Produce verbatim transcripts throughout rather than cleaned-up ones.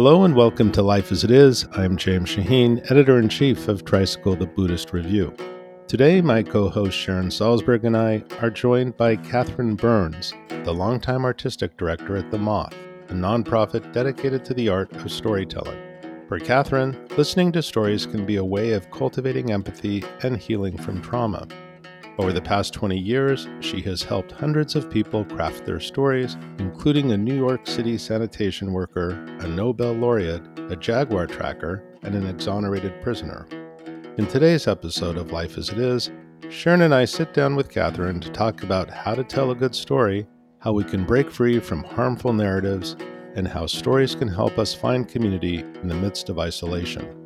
Hello and welcome to Life As It Is. I'm James Shaheen, Editor-in-Chief of Tricycle, the Buddhist Review. Today, my co-host Sharon Salzberg and I are joined by Catherine Burns, the longtime artistic director at The Moth, a nonprofit dedicated to the art of storytelling. For Catherine, listening to stories can be a way of cultivating empathy and healing from trauma. Over the past twenty years, she has helped hundreds of people craft their stories, including a New York City sanitation worker, a Nobel laureate, a jaguar tracker, and an exonerated prisoner. In today's episode of Life As It Is, Sharon and I sit down with Catherine to talk about how to tell a good story, how we can break free from harmful narratives, and how stories can help us find community in the midst of isolation.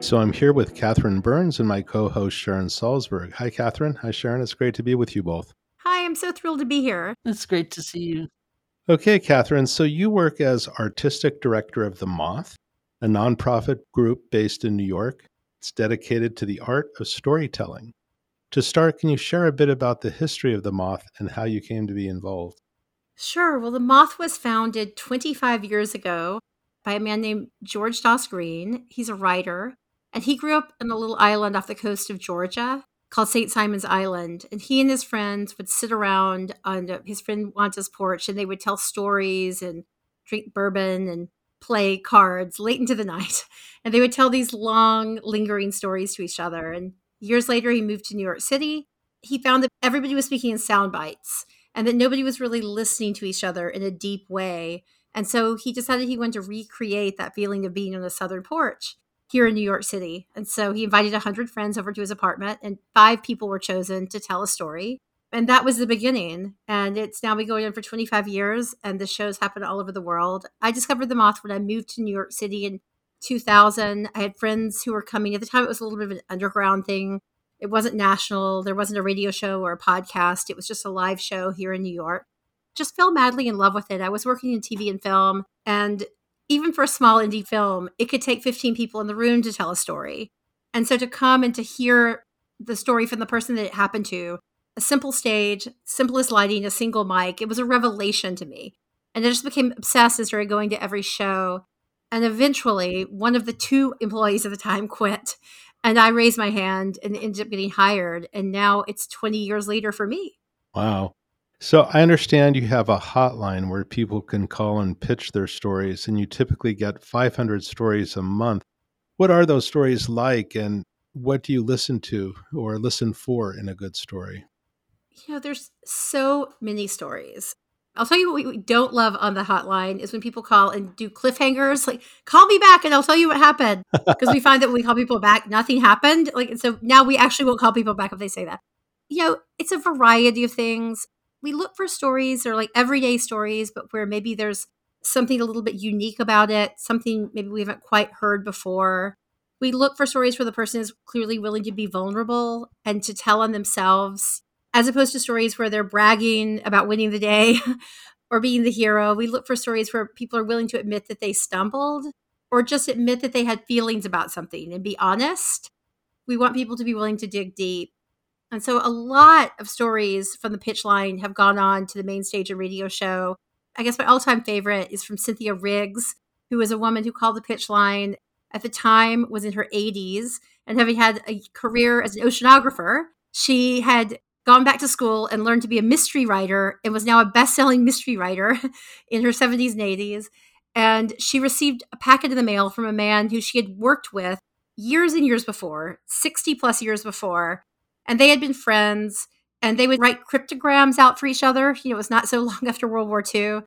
So I'm here with Catherine Burns and my co-host Sharon Salzberg. Hi, Catherine. Hi, Sharon. It's great to be with you both. Hi, I'm so thrilled to be here. It's great to see you. Okay, Catherine. So you work as artistic director of The Moth, a nonprofit group based in New York. It's dedicated to the art of storytelling. To start, can you share a bit about the history of The Moth and how you came to be involved? Sure. Well, The Moth was founded twenty-five years ago by a man named George Dawes Green. He's a writer. And he grew up on a little island off the coast of Georgia called Saint Simon's Island. And he and his friends would sit around on his friend Wanta's porch, and they would tell stories and drink bourbon and play cards late into the night. And they would tell these long, lingering stories to each other. And years later, he moved to New York City. He found that everybody was speaking in sound bites and that nobody was really listening to each other in a deep way. And so he decided he wanted to recreate that feeling of being on a southern porch here in New York City. And so he invited one hundred friends over to his apartment, and five people were chosen to tell a story. And that was the beginning. And it's now been going on for twenty-five years, and the shows happen all over the world. I discovered The Moth when I moved to New York City in two thousand. I had friends who were coming. At the time, it was a little bit of an underground thing. It wasn't national. There wasn't a radio show or a podcast. It was just a live show here in New York. Just fell madly in love with it. I was working in T V and film, and even for a small indie film, it could take fifteen people in the room to tell a story. And so to come and to hear the story from the person that it happened to, a simple stage, simplest lighting, a single mic, it was a revelation to me. And I just became obsessed and started going to every show. And eventually, one of the two employees at the time quit. And I raised my hand and ended up getting hired. And now it's twenty years later for me. Wow. So I understand you have a hotline where people can call and pitch their stories, and you typically get five hundred stories a month. What are those stories like, and what do you listen to or listen for in a good story? You know, there's so many stories. I'll tell you what we don't love on the hotline is when people call and do cliffhangers, like, call me back and I'll tell you what happened. Because we find that when we call people back, nothing happened. Like, and so now we actually won't call people back if they say that. You know, it's a variety of things. We look for stories that are like everyday stories, but where maybe there's something a little bit unique about it, something maybe we haven't quite heard before. We look for stories where the person is clearly willing to be vulnerable and to tell on themselves, as opposed to stories where they're bragging about winning the day or being the hero. We look for stories where people are willing to admit that they stumbled or just admit that they had feelings about something and be honest. We want people to be willing to dig deep. And so a lot of stories from the pitch line have gone on to the main stage and radio show. I guess my all-time favorite is from Cynthia Riggs, who was a woman who called the pitch line at the time, was in her eighties, and having had a career as an oceanographer, she had gone back to school and learned to be a mystery writer and was now a best-selling mystery writer in her seventies and eighties. And she received a packet in the mail from a man who she had worked with years and years before, sixty plus years before. And they had been friends, and they would write cryptograms out for each other. You know, it was not so long after World War Two.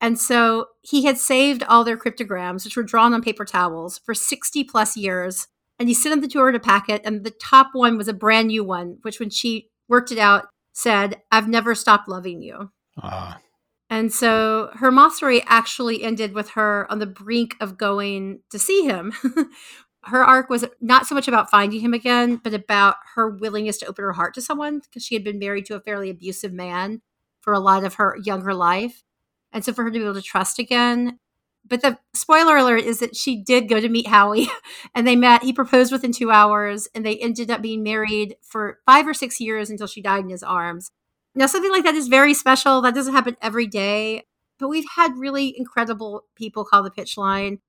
And so he had saved all their cryptograms, which were drawn on paper towels, for sixty plus years. And he sent them to her in a packet, and the top one was a brand new one, which when she worked it out, said, "I've never stopped loving you." Uh. And so her moth story actually ended with her on the brink of going to see him. Her arc was not so much about finding him again, but about her willingness to open her heart to someone, because she had been married to a fairly abusive man for a lot of her younger life. And so for her to be able to trust again. But the spoiler alert is that she did go to meet Howie, and they met. He proposed within two hours, and they ended up being married for five or six years until she died in his arms. Now, something like that is very special. That doesn't happen every day. But we've had really incredible people call the pitch line.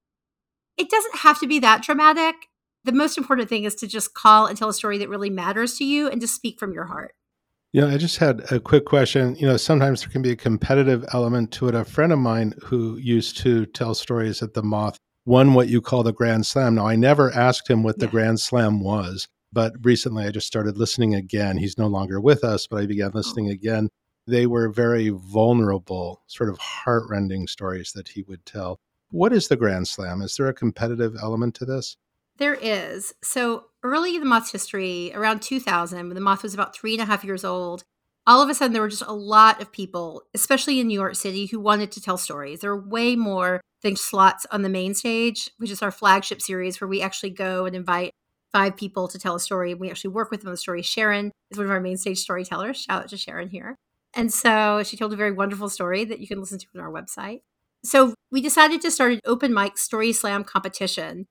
It doesn't have to be that dramatic. The most important thing is to just call and tell a story that really matters to you and just speak from your heart. Yeah, I just had a quick question. You know, sometimes there can be a competitive element to it. A friend of mine who used to tell stories at the Moth won what you call the Grand Slam. Now, I never asked him what the yeah. Grand Slam was, but recently I just started listening again. He's no longer with us, but I began listening oh. again. They were very vulnerable, sort of heartrending stories that he would tell. What is the Grand Slam? Is there a competitive element to this? There is. So early in the Moth's history, around two thousand, when the Moth was about three and a half years old, all of a sudden there were just a lot of people, especially in New York City, who wanted to tell stories. There were way more than slots on the main stage, which is our flagship series where we actually go and invite five people to tell a story. We actually work with them on the story. Sharon is one of our main stage storytellers. Shout out to Sharon here. And so she told a very wonderful story that you can listen to on our website. So we decided to start an open mic story slam competition.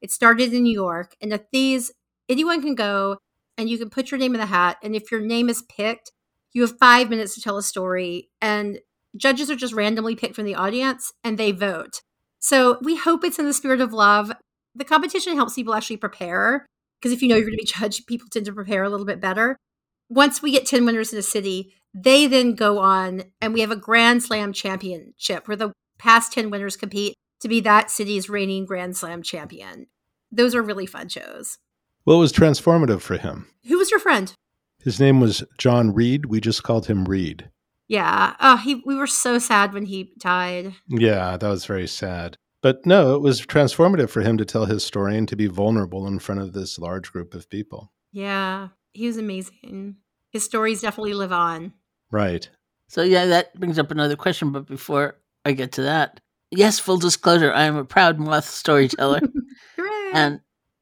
It started in New York, and at these, anyone can go and you can put your name in the hat. And if your name is picked, you have five minutes to tell a story, and judges are just randomly picked from the audience and they vote. So we hope it's in the spirit of love. The competition helps people actually prepare, because if you know you're going to be judged, people tend to prepare a little bit better. Once we get ten winners in a city, they then go on and we have a Grand Slam championship where the past ten winners compete to be that city's reigning Grand Slam champion. Those are really fun shows. Well, it was transformative for him. Who was your friend? His name was John Reed. We just called him Reed. Yeah. Oh, he, we were so sad when he died. Yeah, that was very sad. But no, it was transformative for him to tell his story and to be vulnerable in front of this large group of people. Yeah, he was amazing. His stories definitely live on. Right. So yeah, that brings up another question. But before I get to that, yes, full disclosure, I am a proud Moth storyteller. And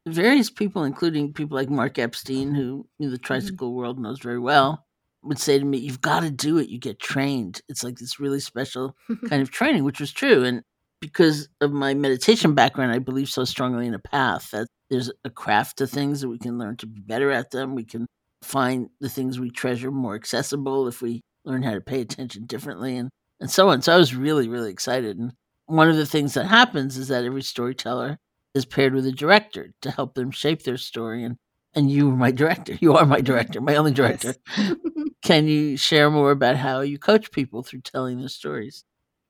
various people, including people like Mark Epstein, who the Tricycle world knows very well, would say to me, you've got to do it. You get trained. It's like this really special kind of training, which was true. And because of my meditation background, I believe so strongly in a path that there's a craft to things that we can learn to be better at them. We can find the things we treasure more accessible if we learn how to pay attention differently and, and so on. So I was really, really excited. And one of the things that happens is that every storyteller is paired with a director to help them shape their story. And, and you were my director. You are my director, my only director. Yes. Can you share more about how you coach people through telling their stories?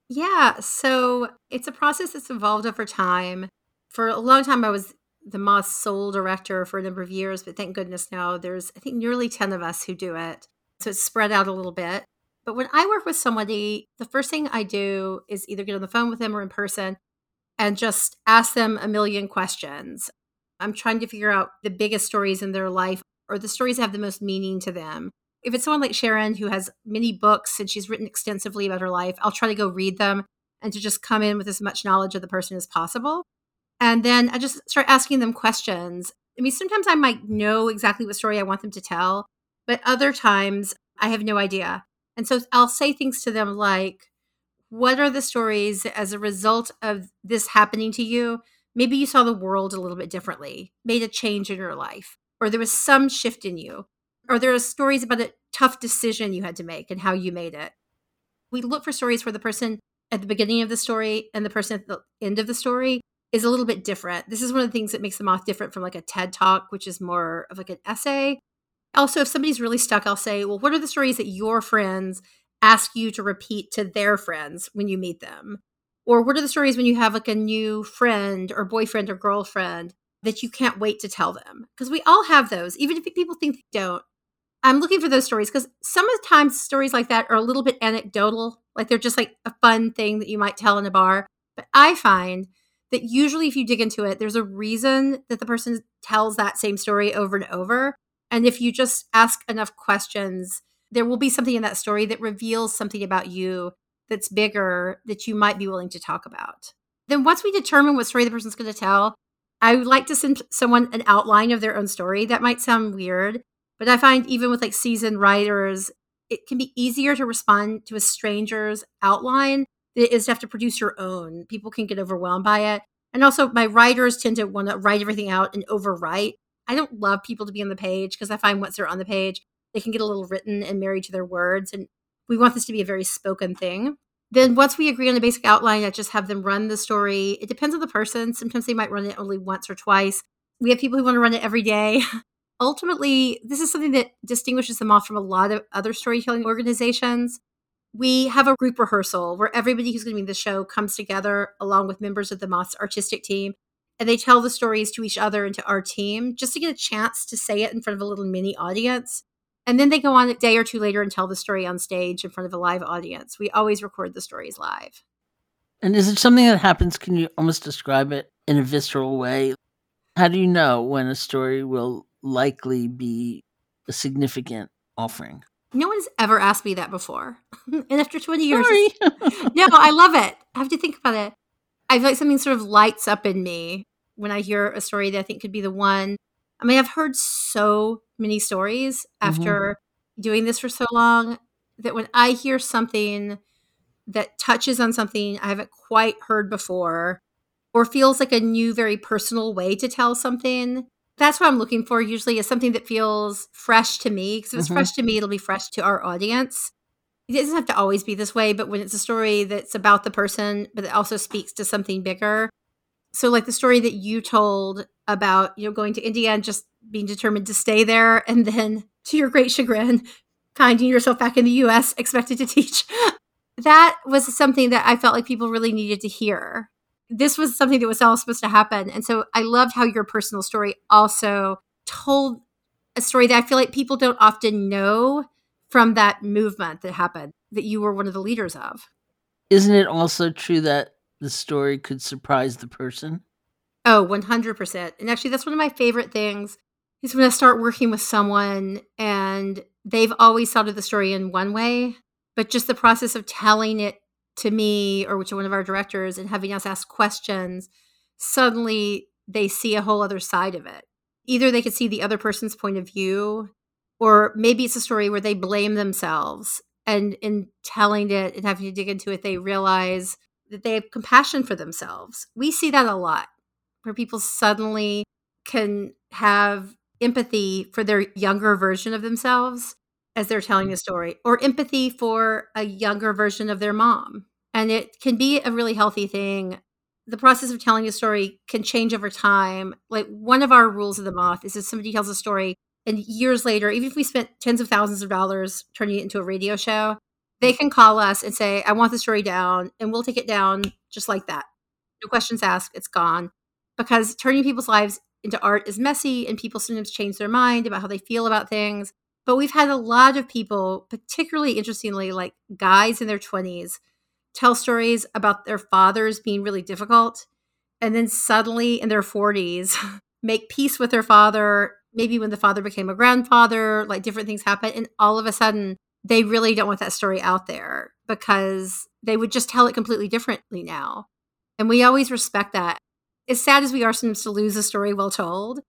Yeah. So it's a process that's evolved over time. For a long time, I was the Moth's sole director for a number of years, but thank goodness now there's, I think, nearly ten of us who do it. So it's spread out a little bit. But when I work with somebody, the first thing I do is either get on the phone with them or in person and just ask them a million questions. I'm trying to figure out the biggest stories in their life or the stories that have the most meaning to them. If it's someone like Sharon who has many books and she's written extensively about her life, I'll try to go read them and to just come in with as much knowledge of the person as possible. And then I just start asking them questions. I mean, sometimes I might know exactly what story I want them to tell, but other times I have no idea. And so I'll say things to them like, what are the stories as a result of this happening to you? Maybe you saw the world a little bit differently, made a change in your life, or there was some shift in you, or there are stories about a tough decision you had to make and how you made it. We look for stories where the person at the beginning of the story and the person at the end of the story is a little bit different. This is one of the things that makes the Moth different from like a TED Talk, which is more of like an essay. Also, if somebody's really stuck, I'll say, well, what are the stories that your friends ask you to repeat to their friends when you meet them? Or what are the stories when you have like a new friend or boyfriend or girlfriend that you can't wait to tell them? Because we all have those, even if people think they don't. I'm looking for those stories because sometimes stories like that are a little bit anecdotal, like they're just like a fun thing that you might tell in a bar. But I find that usually if you dig into it, there's a reason that the person tells that same story over and over. And if you just ask enough questions, there will be something in that story that reveals something about you that's bigger that you might be willing to talk about. Then once we determine what story the person's going to tell, I would like to send someone an outline of their own story. That might sound weird, but I find even with like seasoned writers, it can be easier to respond to a stranger's outline than it is to have to produce your own. People can get overwhelmed by it. And also my writers tend to want to write everything out and overwrite. I don't love people to be on the page because I find once they're on the page, They can get a little written and married to their words. And we want this to be a very spoken thing. Then once we agree on a basic outline, I just have them run the story. It depends on the person. Sometimes they might run it only once or twice. We have people who want to run it every day. Ultimately, this is something that distinguishes The Moth from a lot of other storytelling organizations. We have a group rehearsal where everybody who's going to be in the show comes together along with members of The Moth's artistic team, and they tell the stories to each other and to our team just to get a chance to say it in front of a little mini audience. And then they go on a day or two later and tell the story on stage in front of a live audience. We always record the stories live. And is it something that happens? Can you almost describe it in a visceral way? How do you know when a story will likely be a significant offering? No one's ever asked me that before. And after twenty years, sorry. No, I love it. I have to think about it. I feel like something sort of lights up in me when I hear a story that I think could be the one. I mean, I've heard so many stories after mm-hmm. doing this for so long that when I hear something that touches on something I haven't quite heard before or feels like a new, very personal way to tell something, that's what I'm looking for usually, is something that feels fresh to me. Because if it's mm-hmm. fresh to me, it'll be fresh to our audience. It doesn't have to always be this way, but when it's a story that's about the person, but it also speaks to something bigger. So like the story that you told about, you know, going to India and just being determined to stay there. And then to your great chagrin, finding yourself back in the U S expected to teach. That was something that I felt like people really needed to hear. This was something that was all supposed to happen. And so I loved how your personal story also told a story that I feel like people don't often know from that movement that happened, that you were one of the leaders of. Isn't it also true that the story could surprise the person? Oh, one hundred percent. And actually, that's one of my favorite things is when I start working with someone and they've always thought of the story in one way, but just the process of telling it to me or to one of our directors and having us ask questions, suddenly they see a whole other side of it. Either they could see the other person's point of view, or maybe it's a story where they blame themselves. And in telling it and having to dig into it, they realize that they have compassion for themselves. We see that a lot, where people suddenly can have empathy for their younger version of themselves as they're telling a story, or empathy for a younger version of their mom. And it can be a really healthy thing. The process of telling a story can change over time. Like one of our rules of The Moth is if somebody tells a story and years later, even if we spent tens of thousands of dollars turning it into a radio show, they can call us and say, I want the story down, and we'll take it down just like that. No questions asked, it's gone. Because turning people's lives into art is messy, and people sometimes change their mind about how they feel about things. But we've had a lot of people, particularly interestingly, like guys in their twenties, tell stories about their fathers being really difficult, and then suddenly in their forties, make peace with their father, maybe when the father became a grandfather, like different things happen, and all of a sudden, they really don't want that story out there because they would just tell it completely differently now. And we always respect that. As sad as we are sometimes to lose a story well told,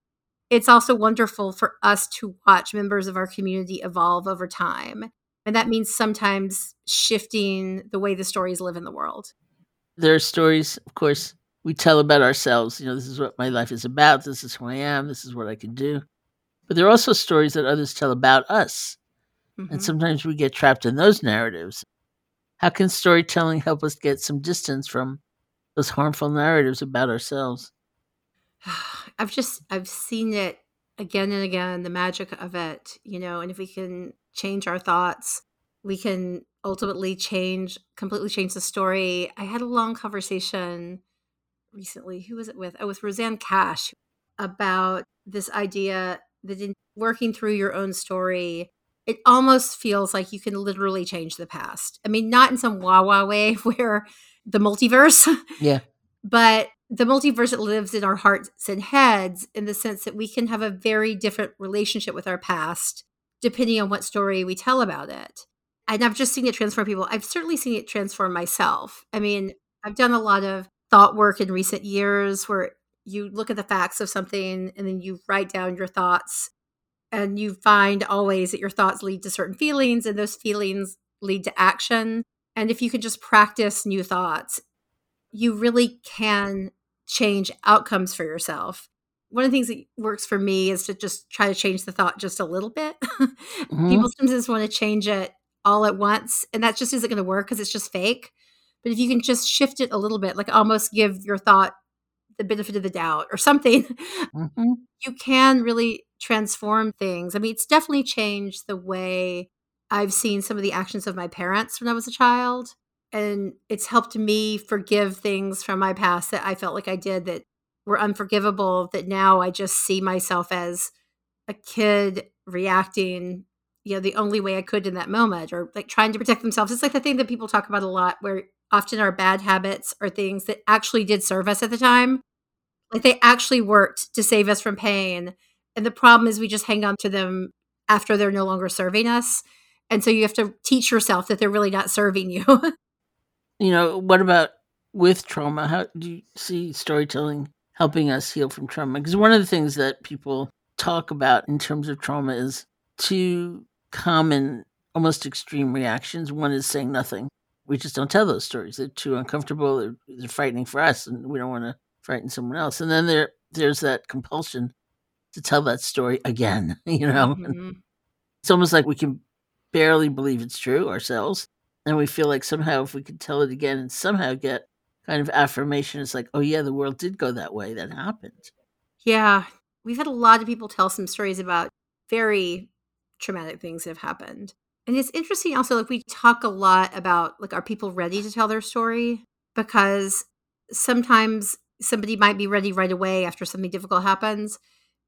it's also wonderful for us to watch members of our community evolve over time. And that means sometimes shifting the way the stories live in the world. There are stories, of course, we tell about ourselves. You know, this is what my life is about. This is who I am. This is what I can do. But there are also stories that others tell about us. Mm-hmm. And sometimes we get trapped in those narratives. How can storytelling help us get some distance from those harmful narratives about ourselves? I've just, I've seen it again and again, the magic of it, you know, and if we can change our thoughts, we can ultimately change, completely change the story. I had a long conversation recently. Who was it with? Oh, with Roseanne Cash about this idea that in working through your own story, it almost feels like you can literally change the past. I mean, not in some wah-wah way where the multiverse, yeah, but the multiverse that lives in our hearts and heads, in the sense that we can have a very different relationship with our past, depending on what story we tell about it. And I've just seen it transform people. I've certainly seen it transform myself. I mean, I've done a lot of thought work in recent years where you look at the facts of something and then you write down your thoughts. And you find always that your thoughts lead to certain feelings, and those feelings lead to action. And if you can just practice new thoughts, you really can change outcomes for yourself. one of the things that works for me is to just try to change the thought just a little bit. Mm-hmm. People sometimes want to change it all at once, and that just isn't going to work because it's just fake. But if you can just shift it a little bit, like almost give your thought the benefit of the doubt or something, mm-hmm. you can really transform things. I mean, it's definitely changed the way I've seen some of the actions of my parents when I was a child. And it's helped me forgive things from my past that I felt like I did that were unforgivable, that now I just see myself as a kid reacting, you know, the only way I could in that moment, or like trying to protect themselves. It's like the thing that people talk about a lot, where often our bad habits are things that actually did serve us at the time. Like they actually worked to save us from pain. And the problem is we just hang on to them after they're no longer serving us. And so you have to teach yourself that they're really not serving you. You know, what about with trauma? How do you see storytelling helping us heal from trauma? Because one of the things that people talk about in terms of trauma is two common, almost extreme reactions. One is saying nothing. We just don't tell those stories. They're too uncomfortable. They're, they're frightening for us, and we don't want to frighten someone else. And then there, there's that compulsion to tell that story again, you know? Mm-hmm. It's almost like we can barely believe it's true ourselves. And we feel like somehow if we could tell it again and somehow get kind of affirmation, it's like, oh yeah, the world did go that way. That happened. Yeah. We've had a lot of people tell some stories about very traumatic things that have happened. And it's interesting also, like we talk a lot about like, are people ready to tell their story? Because sometimes somebody might be ready right away after something difficult happens,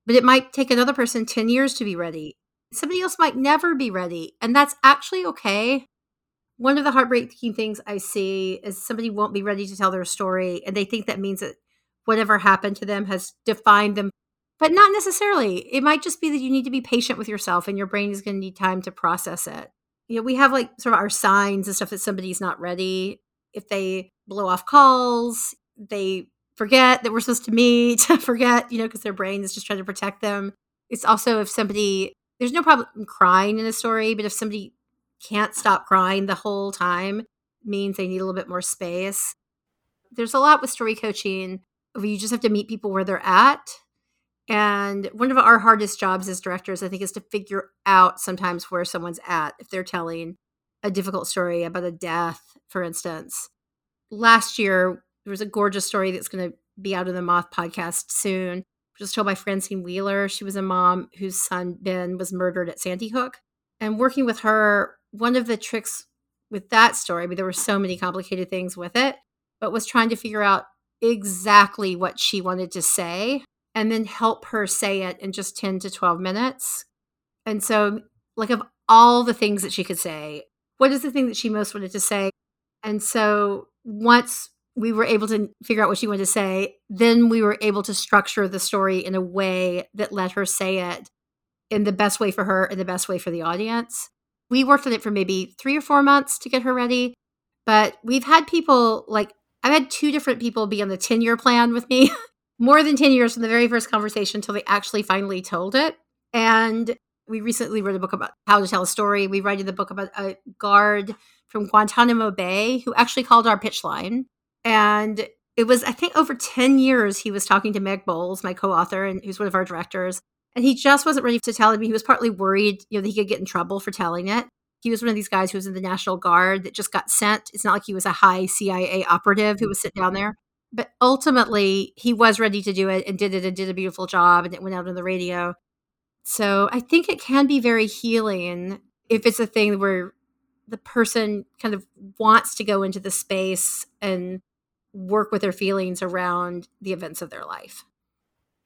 but it might take another person ten years to be ready. Somebody else might never be ready. And that's actually okay. One of the heartbreaking things I see is somebody won't be ready to tell their story, and they think that means that whatever happened to them has defined them, but not necessarily. It might just be that you need to be patient with yourself, and your brain is going to need time to process it. You know, we have like sort of our signs and stuff that somebody's not ready. If they blow off calls, they forget that we're supposed to meet, forget, you know, because their brain is just trying to protect them. It's also if somebody, there's no problem crying in a story, but if somebody can't stop crying the whole time, means they need a little bit more space. There's a lot with story coaching where you just have to meet people where they're at. And one of our hardest jobs as directors, I think, is to figure out sometimes where someone's at if they're telling a difficult story about a death, for instance. Last year, there was a gorgeous story that's going to be out of the Moth podcast soon. It was told by Francine Wheeler. She was a mom whose son, Ben, was murdered at Sandy Hook. And working with her, one of the tricks with that story, I mean, there were so many complicated things with it, but was trying to figure out exactly what she wanted to say and then help her say it in just ten to twelve minutes. And so, like, of all the things that she could say, what is the thing that she most wanted to say? And so once we were able to figure out what she wanted to say, then we were able to structure the story in a way that let her say it in the best way for her and the best way for the audience. We worked on it for maybe three or four months to get her ready. But we've had people, like, I've had two different people be on the ten-year plan with me, more than ten years from the very first conversation until they actually finally told it. And we recently wrote a book about how to tell a story. We wrote in the book about a guard from Guantanamo Bay who actually called our pitch line. And it was, I think, over ten years he was talking to Meg Bowles, my co-author, and who's one of our directors. And he just wasn't ready to tell it. I mean, he was partly worried, you know, that he could get in trouble for telling it. He was one of these guys who was in the National Guard that just got sent. It's not like he was a high C I A operative who was sitting down there. But ultimately, he was ready to do it and did it and did a beautiful job. And it went out on the radio. So I think it can be very healing if it's a thing where the person kind of wants to go into the space and work with their feelings around the events of their life.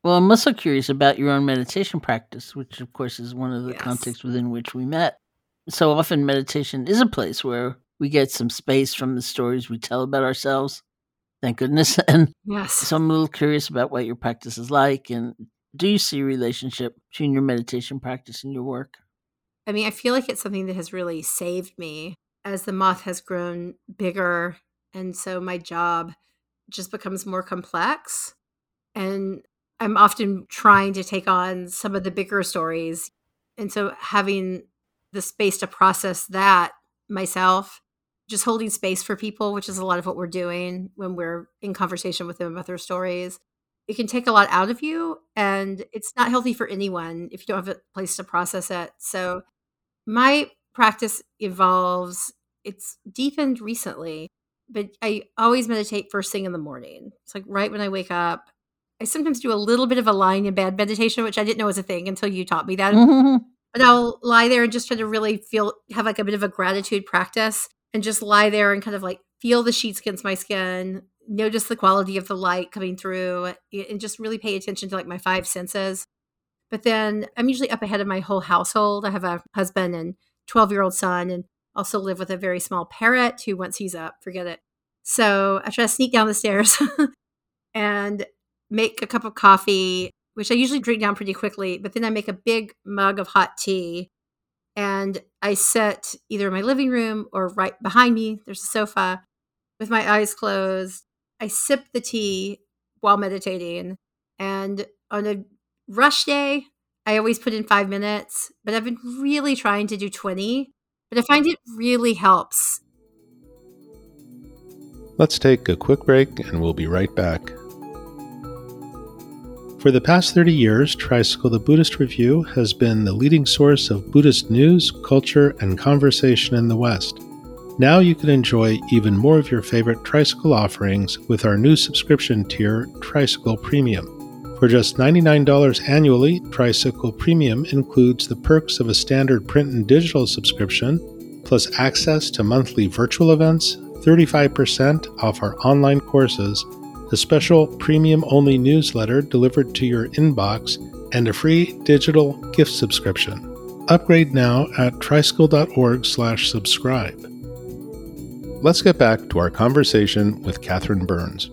Well, I'm also curious about your own meditation practice, which, of course, is one of the yes. contexts within which we met. So often meditation is a place where we get some space from the stories we tell about ourselves, thank goodness. And yes. so I'm a little curious about what your practice is like. And do you see a relationship between your meditation practice and your work? I mean, I feel like it's something that has really saved me as the Moth has grown bigger. And so my job just becomes more complex. And I'm often trying to take on some of the bigger stories. And so having the space to process that myself, just holding space for people, which is a lot of what we're doing when we're in conversation with them about their stories, it can take a lot out of you, and it's not healthy for anyone if you don't have a place to process it. So my practice evolves. It's deepened recently, but I always meditate first thing in the morning. It's like right when I wake up. I sometimes do a little bit of a lying in bed meditation, which I didn't know was a thing until you taught me that. Mm-hmm. But I'll lie there and just try to really feel, have like a bit of a gratitude practice and just lie there and kind of like feel the sheets against my skin, notice the quality of the light coming through, and just really pay attention to like my five senses. But then I'm usually up ahead of my whole household. I have a husband and twelve-year-old son, and also live with a very small parrot who, once he's up, forget it. So I try to sneak down the stairs and make a cup of coffee, which I usually drink down pretty quickly, but then I make a big mug of hot tea and I sit either in my living room or right behind me, there's a sofa, with my eyes closed. I sip the tea while meditating. And on a rush day, I always put in five minutes, but I've been really trying to do twenty, but I find it really helps. Let's take a quick break and we'll be right back. For the past thirty years, Tricycle the Buddhist Review has been the leading source of Buddhist news, culture, and conversation in the West. Now you can enjoy even more of your favorite Tricycle offerings with our new subscription tier, Tricycle Premium. For just ninety-nine dollars annually, Tricycle Premium includes the perks of a standard print and digital subscription, plus access to monthly virtual events, thirty-five percent off our online courses, a special premium-only newsletter delivered to your inbox, and a free digital gift subscription. Upgrade now at tricycle.org slash subscribe. Let's get back to our conversation with Catherine Burns.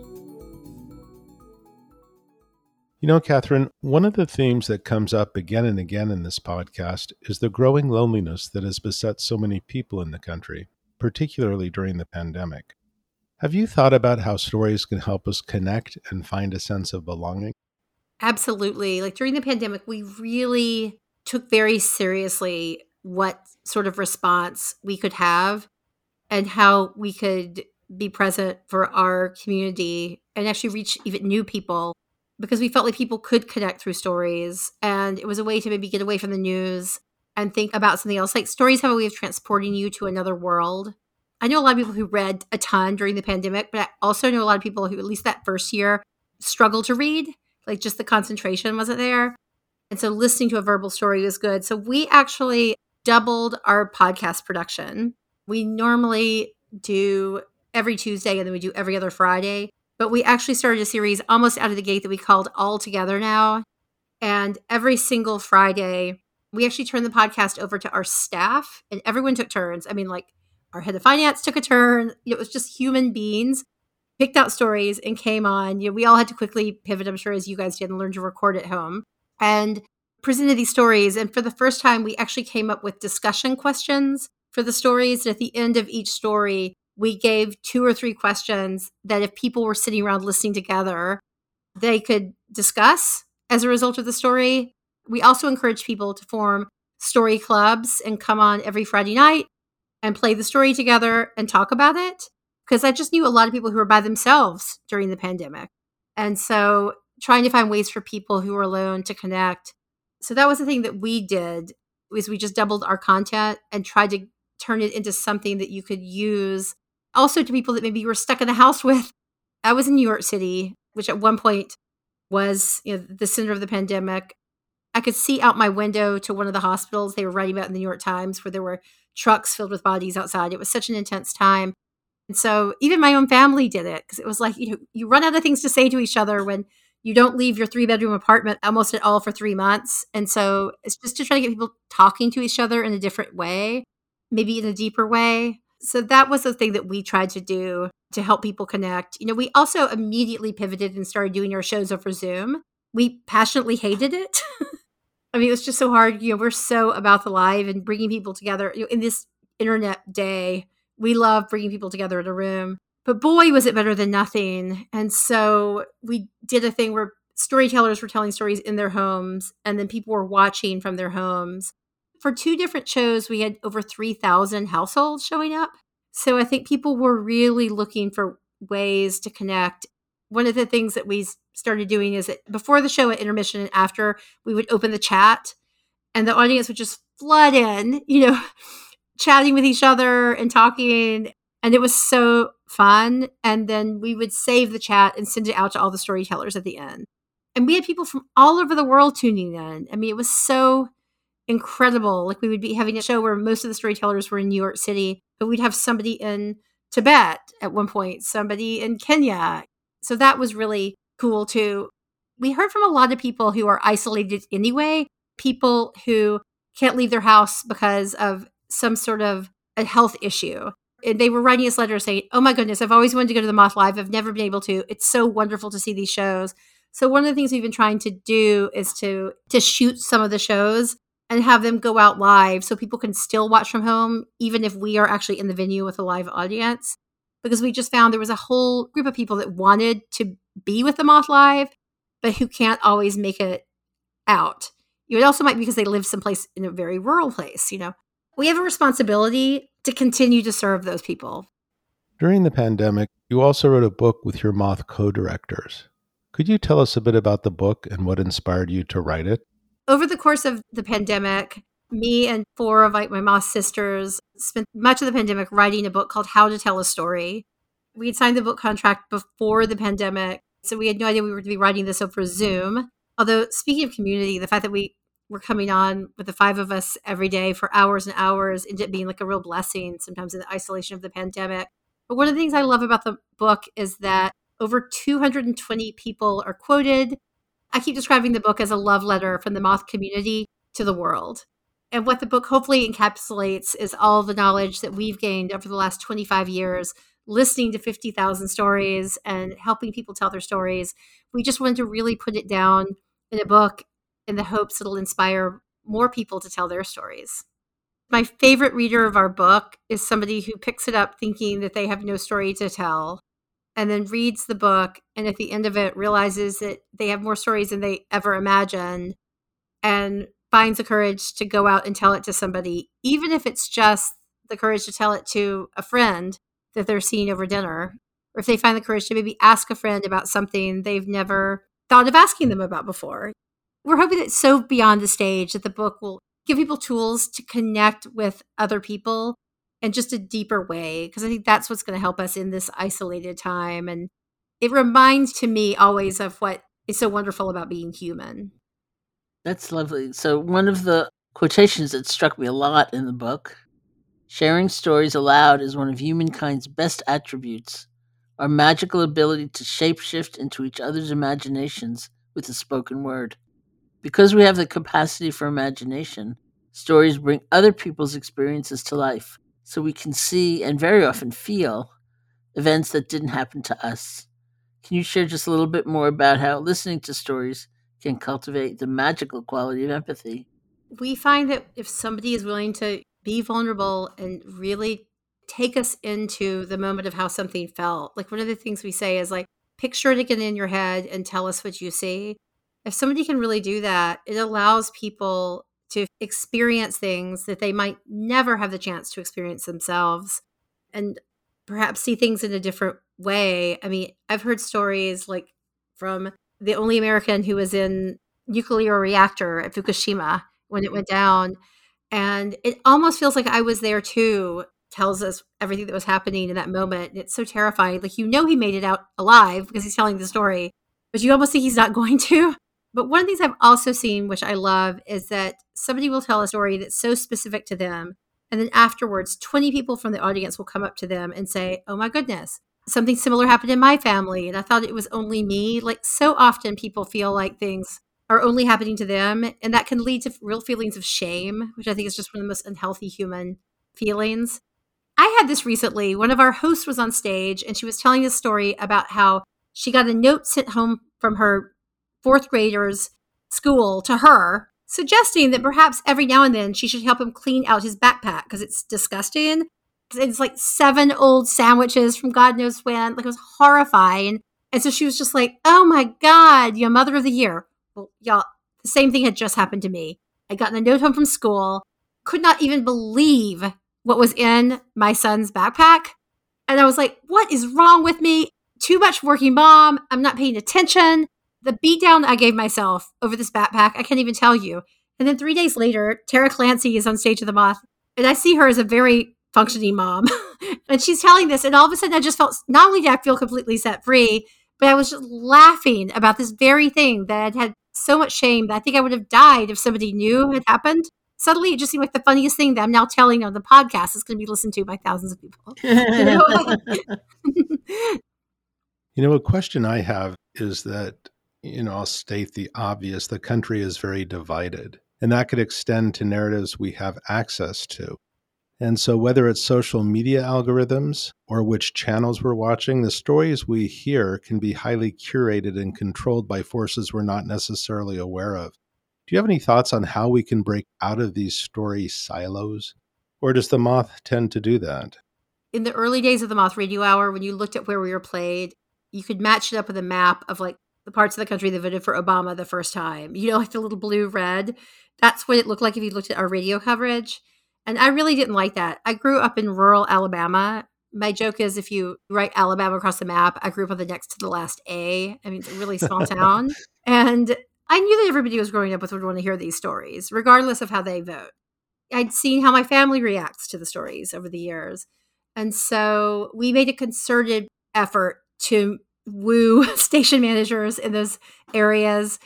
You know, Catherine, one of the themes that comes up again and again in this podcast is the growing loneliness that has beset so many people in the country, particularly during the pandemic. Have you thought about how stories can help us connect and find a sense of belonging? Absolutely. Like during the pandemic, we really took very seriously what sort of response we could have and how we could be present for our community and actually reach even new people, because we felt like people could connect through stories. And it was a way to maybe get away from the news and think about something else. Like stories have a way of transporting you to another world. I know a lot of people who read a ton during the pandemic, but I also know a lot of people who, at least that first year, struggled to read, like just the concentration wasn't there. And so listening to a verbal story was good. So we actually doubled our podcast production. We normally do every Tuesday and then we do every other Friday, but we actually started a series almost out of the gate that we called All Together Now. And every single Friday, we actually turned the podcast over to our staff and everyone took turns. I mean, like, our head of finance took a turn. It was just human beings picked out stories and came on. You know, we all had to quickly pivot, I'm sure, as you guys did, and learn to record at home, and presented these stories. And for the first time, we actually came up with discussion questions for the stories. And at the end of each story, we gave two or three questions that if people were sitting around listening together, they could discuss as a result of the story. We also encourage people to form story clubs and come on every Friday night and play the story together and talk about it. Because I just knew a lot of people who were by themselves during the pandemic. And so trying to find ways for people who were alone to connect. So that was the thing that we did, was we just doubled our content and tried to turn it into something that you could use also to people that maybe you were stuck in the house with. I was in New York City, which at one point was, you know, the center of the pandemic. I could see out my window to one of the hospitals they were writing about in the New York Times, where there were trucks filled with bodies outside. It was such an intense time. And so even my own family did it, because it was like, you know, you run out of things to say to each other when you don't leave your three bedroom apartment almost at all for three months. And so it's just to try to get people talking to each other in a different way, maybe in a deeper way. So that was the thing that we tried to do to help people connect. You know, we also immediately pivoted and started doing our shows over Zoom. We passionately hated it. I mean, it was just so hard. You know, we're so about the live and bringing people together. You know, in this internet day, we love bringing people together in a room. But boy, was it better than nothing. And so we did a thing where storytellers were telling stories in their homes, and then people were watching from their homes. For two different shows, we had over three thousand households showing up. So I think people were really looking for ways to connect. one of the things that we started doing is that before the show at intermission and after, we would open the chat and the audience would just flood in, you know, chatting with each other and talking. And it was so fun. And then we would save the chat and send it out to all the storytellers at the end. And we had people from all over the world tuning in. I mean, it was so incredible. Like, we would be having a show where most of the storytellers were in New York City, but we'd have somebody in Tibet at one point, somebody in Kenya. So that was really cool too. We heard from a lot of people who are isolated anyway, people who can't leave their house because of some sort of a health issue. And they were writing us letters saying, oh my goodness, I've always wanted to go to the Moth Live. I've never been able to. It's so wonderful to see these shows. So one of the things we've been trying to do is to, to shoot some of the shows and have them go out live so people can still watch from home, even if we are actually in the venue with a live audience. Because we just found there was a whole group of people that wanted to be with the Moth Live, but who can't always make it out. It also might be because they live someplace in a very rural place, you know. We have a responsibility to continue to serve those people. During the pandemic, you also wrote a book with your Moth co-directors. Could you tell us a bit about the book and what inspired you to write it? Over the course of the pandemic, me and four of my Moth sisters spent much of the pandemic writing a book called How to Tell a Story. We had signed the book contract before the pandemic, so we had no idea we were to be writing this over Zoom. Although, speaking of community, the fact that we were coming on with the five of us every day for hours and hours ended up being like a real blessing, sometimes in the isolation of the pandemic. But one of the things I love about the book is that over two hundred twenty people are quoted. I keep describing the book as a love letter from the Moth community to the world. And what the book hopefully encapsulates is all the knowledge that we've gained over the last twenty-five years, listening to fifty thousand stories and helping people tell their stories. We just wanted to really put it down in a book in the hopes it'll inspire more people to tell their stories. My favorite reader of our book is somebody who picks it up thinking that they have no story to tell and then reads the book and at the end of it realizes that they have more stories than they ever imagined and finds the courage to go out and tell it to somebody, even if it's just the courage to tell it to a friend that they're seeing over dinner, or if they find the courage to maybe ask a friend about something they've never thought of asking them about before. We're hoping that it's so beyond the stage that the book will give people tools to connect with other people in just a deeper way, because I think that's what's going to help us in this isolated time. And it reminds to me always of what is so wonderful about being human. That's lovely. So one of the quotations that struck me a lot in the book, sharing stories aloud is one of humankind's best attributes, our magical ability to shapeshift into each other's imaginations with the spoken word. Because we have the capacity for imagination, stories bring other people's experiences to life, so we can see and very often feel events that didn't happen to us. Can you share just a little bit more about how listening to stories can cultivate the magical quality of empathy? We find that if somebody is willing to be vulnerable and really take us into the moment of how something felt, like one of the things we say is like, picture it again in your head and tell us what you see. If somebody can really do that, it allows people to experience things that they might never have the chance to experience themselves and perhaps see things in a different way. I mean, I've heard stories like from the only American who was in nuclear reactor at Fukushima when it went down. And it almost feels like I was there too, tells us everything that was happening in that moment. And it's so terrifying. Like, you know, he made it out alive because he's telling the story, but you almost think he's not going to. But one of the things I've also seen, which I love, is that somebody will tell a story that's so specific to them. And then afterwards, twenty people from the audience will come up to them and say, oh my goodness, something similar happened in my family, and I thought it was only me. Like, so often people feel like things are only happening to them, and that can lead to real feelings of shame, which I think is just one of the most unhealthy human feelings. I had this recently. One of our hosts was on stage, and she was telling a story about how she got a note sent home from her fourth grader's school to her, suggesting that perhaps every now and then she should help him clean out his backpack because it's disgusting. It's like seven old sandwiches from God knows when. Like, it was horrifying. And so she was just like, oh my God, your mother of the year. Well, y'all, the same thing had just happened to me. I'd gotten a note home from school, could not even believe what was in my son's backpack. And I was like, what is wrong with me? too much working mom. I'm not paying attention. The beatdown I gave myself over this backpack, I can't even tell you. And then three days later, Tara Clancy is on stage with The Moth, and I see her as a very functioning mom. And she's telling this, and all of a sudden I just felt, not only did I feel completely set free, but I was just laughing about this very thing that I'd had so much shame that I think I would have died if somebody knew had happened. Suddenly, it just seemed like the funniest thing that I'm now telling on the podcast is going to be listened to by thousands of people. You know? You know, a question I have is that, you know, I'll state the obvious. The country is very divided, and that could extend to narratives we have access to. And so whether it's social media algorithms or which channels we're watching, the stories we hear can be highly curated and controlled by forces we're not necessarily aware of. Do you have any thoughts on how we can break out of these story silos? Or does The Moth tend to do that? In the early days of The Moth Radio Hour, when you looked at where we were played, you could match it up with a map of like the parts of the country that voted for Obama the first time. You know, like the little blue red. That's what it looked like if you looked at our radio coverage. And I really didn't like that. I grew up in rural Alabama. My joke is if you write Alabama across the map, I grew up on the next to the last A. I mean, it's a really small town. And I knew that everybody who was growing up with would want to hear these stories, regardless of how they vote. I'd seen how my family reacts to the stories over the years. And so we made a concerted effort to woo station managers in those areas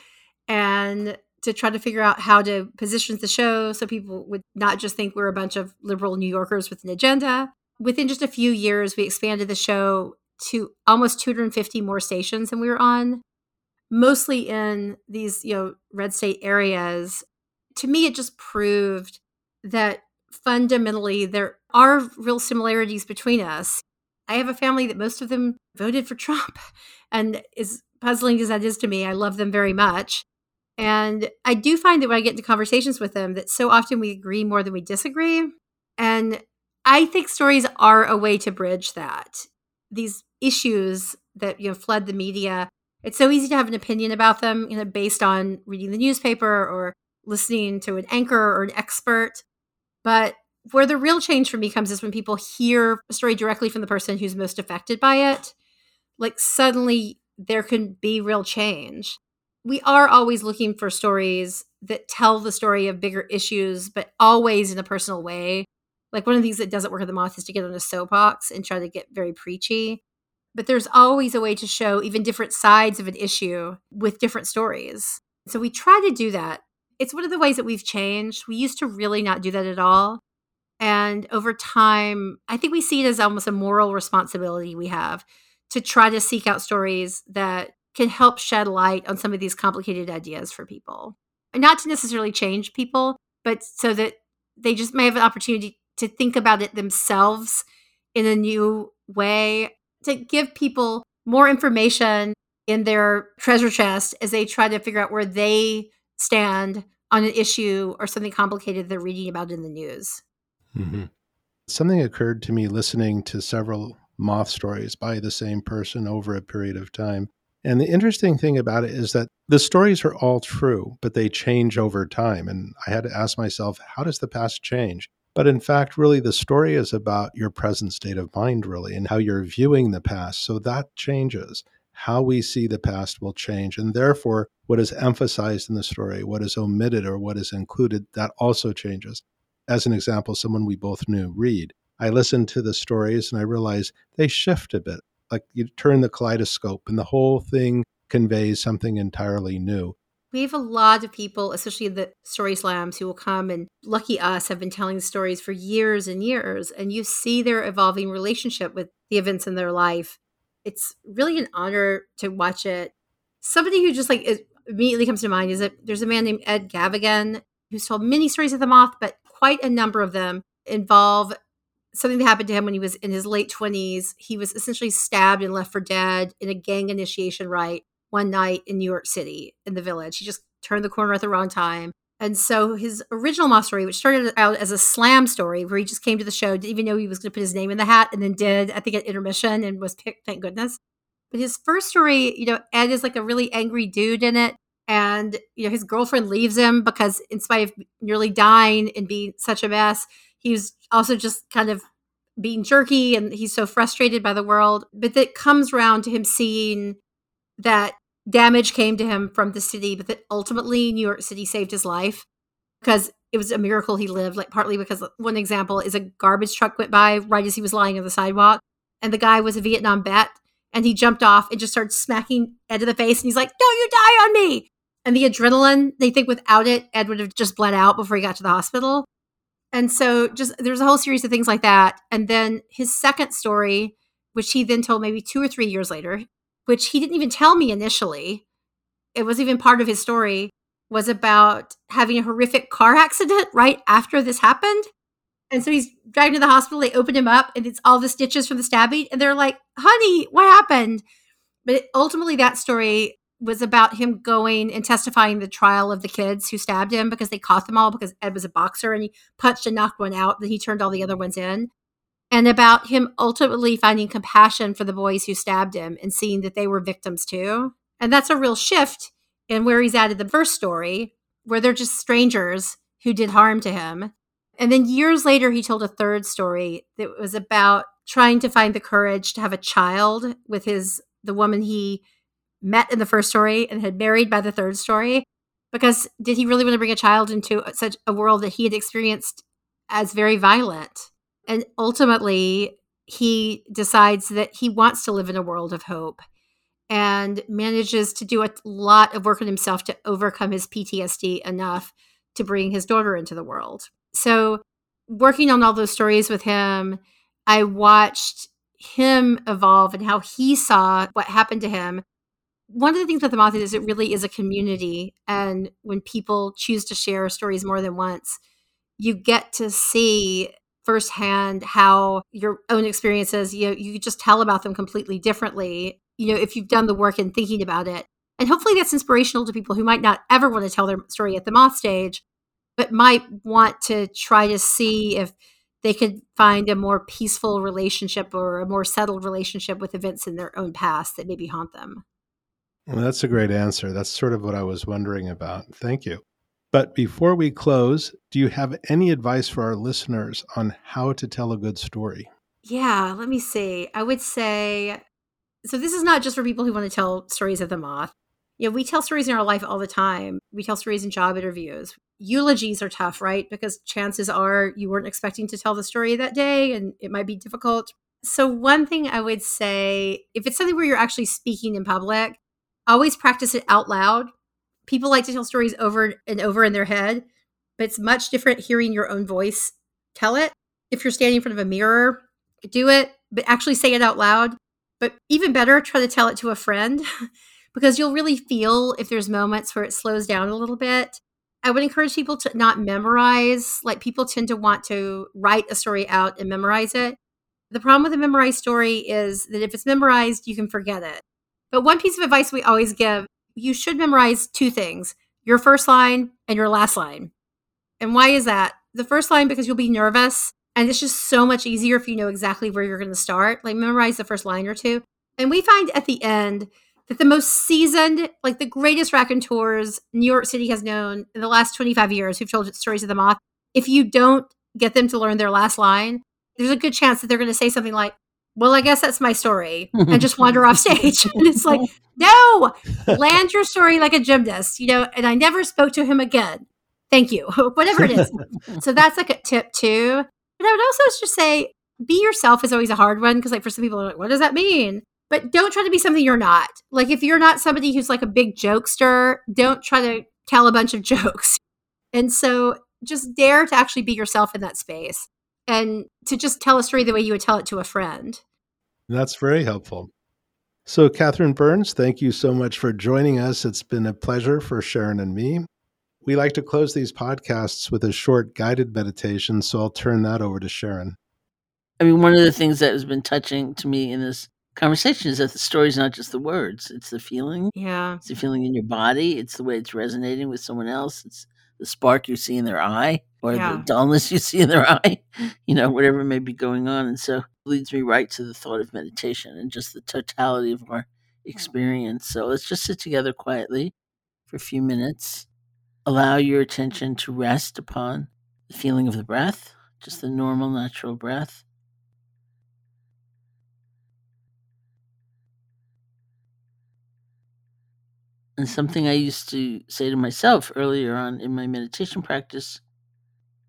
and to try to figure out how to position the show so people would not just think we're a bunch of liberal New Yorkers with an agenda. Within just a few years, we expanded the show to almost two hundred fifty more stations than we were on, mostly in these, you know, red state areas. To me, it just proved that fundamentally there are real similarities between us. I have a family that most of them voted for Trump, and as puzzling as that is to me, I love them very much. And I do find that when I get into conversations with them, that so often we agree more than we disagree. And I think stories are a way to bridge that. These issues that, you know, flood the media, it's so easy to have an opinion about them, you know, based on reading the newspaper or listening to an anchor or an expert. But where the real change for me comes is when people hear a story directly from the person who's most affected by it. Like suddenly there can be real change. We are always looking for stories that tell the story of bigger issues, but always in a personal way. Like one of the things that doesn't work at The Moth is to get on a soapbox and try to get very preachy. But there's always a way to show even different sides of an issue with different stories. So we try to do that. It's one of the ways that we've changed. We used to really not do that at all. And over time, I think we see it as almost a moral responsibility we have to try to seek out stories that can help shed light on some of these complicated ideas for people. And not to necessarily change people, but so that they just may have an opportunity to think about it themselves in a new way, to give people more information in their treasure chest as they try to figure out where they stand on an issue or something complicated they're reading about in the news. Mm-hmm. Something occurred to me listening to several Moth stories by the same person over a period of time. And the interesting thing about it is that the stories are all true, but they change over time. And I had to ask myself, how does the past change? But in fact, really, the story is about your present state of mind, really, and how you're viewing the past. So that changes. How we see the past will change. And therefore, what is emphasized in the story, what is omitted or what is included, that also changes. As an example, someone we both knew, Reed, I listened to the stories and I realized they shift a bit. Like you turn the kaleidoscope and the whole thing conveys something entirely new. We have a lot of people, especially in the story slams, who will come and lucky us have been telling stories for years and years. And you see their evolving relationship with the events in their life. It's really an honor to watch it. Somebody who just like is, immediately comes to mind is that there's a man named Ed Gavigan who's told many stories of The Moth, but quite a number of them involve something that happened to him when he was in his late twenties. He was essentially stabbed and left for dead in a gang initiation rite one night in New York City in the Village. He just turned the corner at the wrong time. And so his original Moth story, which started out as a slam story where he just came to the show, didn't even know he was going to put his name in the hat, and then did, I think, at intermission and was picked, thank goodness. But his first story, you know, Ed is like a really angry dude in it. And, you know, his girlfriend leaves him because in spite of nearly dying and being such a mess, he was also just kind of being jerky and he's so frustrated by the world. But that comes round to him seeing that damage came to him from the city, but that ultimately New York City saved his life because it was a miracle he lived, like partly because one example is a garbage truck went by right as he was lying on the sidewalk and the guy was a Vietnam vet and he jumped off and just started smacking Ed in the face and he's like, don't you die on me! And the adrenaline, they think without it, Ed would have just bled out before he got to the hospital. And so just there's a whole series of things like that. And then his second story, which he then told maybe two or three years later, which he didn't even tell me initially, it wasn't even part of his story, was about having a horrific car accident right after this happened. And so he's dragged to the hospital, they open him up, and it's all the stitches from the stabbing. And they're like, honey, what happened? But it, ultimately that story was about him going and testifying in the trial of the kids who stabbed him because they caught them all because Ed was a boxer and he punched and knocked one out. Then he turned all the other ones in. And about him ultimately finding compassion for the boys who stabbed him and seeing that they were victims too. And that's a real shift in where he's at in the first story, where they're just strangers who did harm to him. And then years later, he told a third story that was about trying to find the courage to have a child with his the woman he met in the first story and had married by the third story, because did he really want to bring a child into such a world that he had experienced as very violent? And ultimately, he decides that he wants to live in a world of hope and manages to do a lot of work on himself to overcome his P T S D enough to bring his daughter into the world. So working on all those stories with him, I watched him evolve and how he saw what happened to him. One of the things that The Moth is, it really is a community. And when people choose to share stories more than once, you get to see firsthand how your own experiences, you know, you just tell about them completely differently, you know, if you've done the work and thinking about it. And hopefully that's inspirational to people who might not ever want to tell their story at the Moth stage, but might want to try to see if they could find a more peaceful relationship or a more settled relationship with events in their own past that maybe haunt them. Well, that's a great answer. That's sort of what I was wondering about. Thank you. But before we close, do you have any advice for our listeners on how to tell a good story? Yeah, let me see. I would say, so this is not just for people who want to tell stories of the Moth. You know, we tell stories in our life all the time. We tell stories in job interviews. Eulogies are tough, right? Because chances are you weren't expecting to tell the story that day and it might be difficult. So one thing I would say, if it's something where you're actually speaking in public, always practice it out loud. People like to tell stories over and over in their head, but it's much different hearing your own voice tell it. If you're standing in front of a mirror, do it, but actually say it out loud. But even better, try to tell it to a friend because you'll really feel if there's moments where it slows down a little bit. I would encourage people to not memorize. Like people tend to want to write a story out and memorize it. The problem with a memorized story is that if it's memorized, you can forget it. But one piece of advice we always give, you should memorize two things, your first line and your last line. And why is that? The first line, because you'll be nervous and it's just so much easier if you know exactly where you're going to start. Like memorize the first line or two. And we find at the end that the most seasoned, like the greatest raconteurs New York City has known in the last twenty-five years who've told stories of the Moth, if you don't get them to learn their last line, there's a good chance that they're going to say something like, well, I guess that's my story, and just wander off stage. And it's like, no, land your story like a gymnast, you know, and I never spoke to him again. Thank you, whatever it is. So that's like a tip too. And I would also just say, be yourself is always a hard one. Cause like for some people are like, what does that mean? But don't try to be something you're not. Like if you're not somebody who's like a big jokester, don't try to tell a bunch of jokes. And so just dare to actually be yourself in that space. And to just tell a story the way you would tell it to a friend. That's very helpful. So, Catherine Burns, thank you so much for joining us. It's been a pleasure for Sharon and me. We like to close these podcasts with a short guided meditation, so I'll turn that over to Sharon. I mean, one of the things that has been touching to me in this conversation is that the story is not just the words, it's the feeling. Yeah. It's the feeling in your body. It's the way it's resonating with someone else. It's the spark you see in their eye. Or yeah. The dullness you see in their eye, you know, whatever may be going on. And so it leads me right to the thought of meditation and just the totality of our experience. So let's just sit together quietly for a few minutes. Allow your attention to rest upon the feeling of the breath, just the normal, natural breath. And something I used to say to myself earlier on in my meditation practice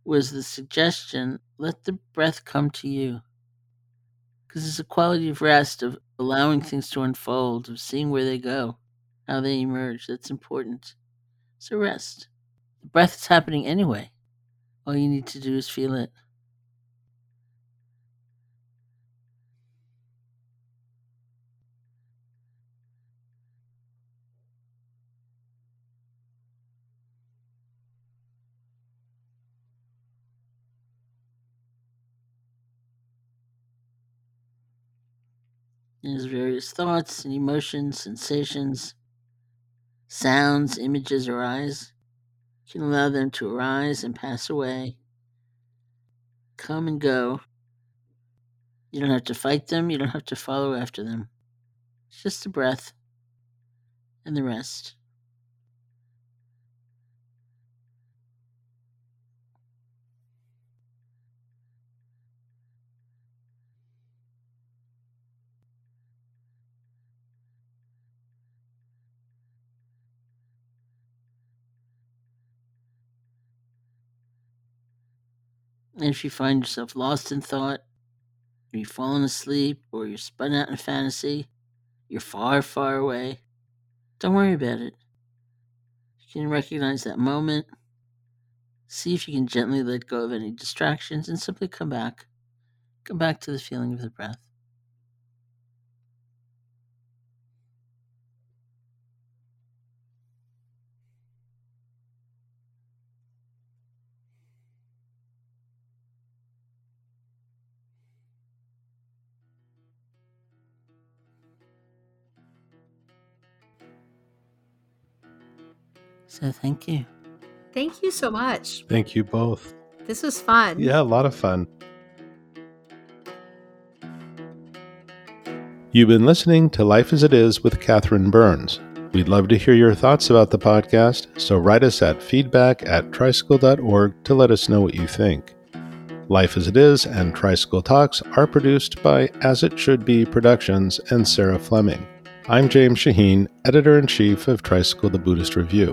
was the suggestion, let the breath come to you. Because it's a quality of rest, of allowing things to unfold, of seeing where they go, how they emerge. That's important. So rest. The breath is happening anyway. All you need to do is feel it. There's various thoughts and emotions, sensations, sounds, images arise. You can allow them to arise and pass away, come and go. You don't have to fight them. You don't have to follow after them. It's just the breath and the rest. If you find yourself lost in thought, or you've fallen asleep, or you're spun out in fantasy, you're far, far away, don't worry about it. You can recognize that moment, see if you can gently let go of any distractions, and simply come back. Come back to the feeling of the breath. So thank you. Thank you so much. Thank you both. This was fun. Yeah, a lot of fun. You've been listening to Life as It Is with Catherine Burns. We'd love to hear your thoughts about the podcast, so write us at feedback at tricycle dot org to let us know what you think. Life as It Is and Tricycle Talks are produced by As It Should Be Productions and Sarah Fleming. I'm James Shaheen, Editor-in-Chief of Tricycle the Buddhist Review.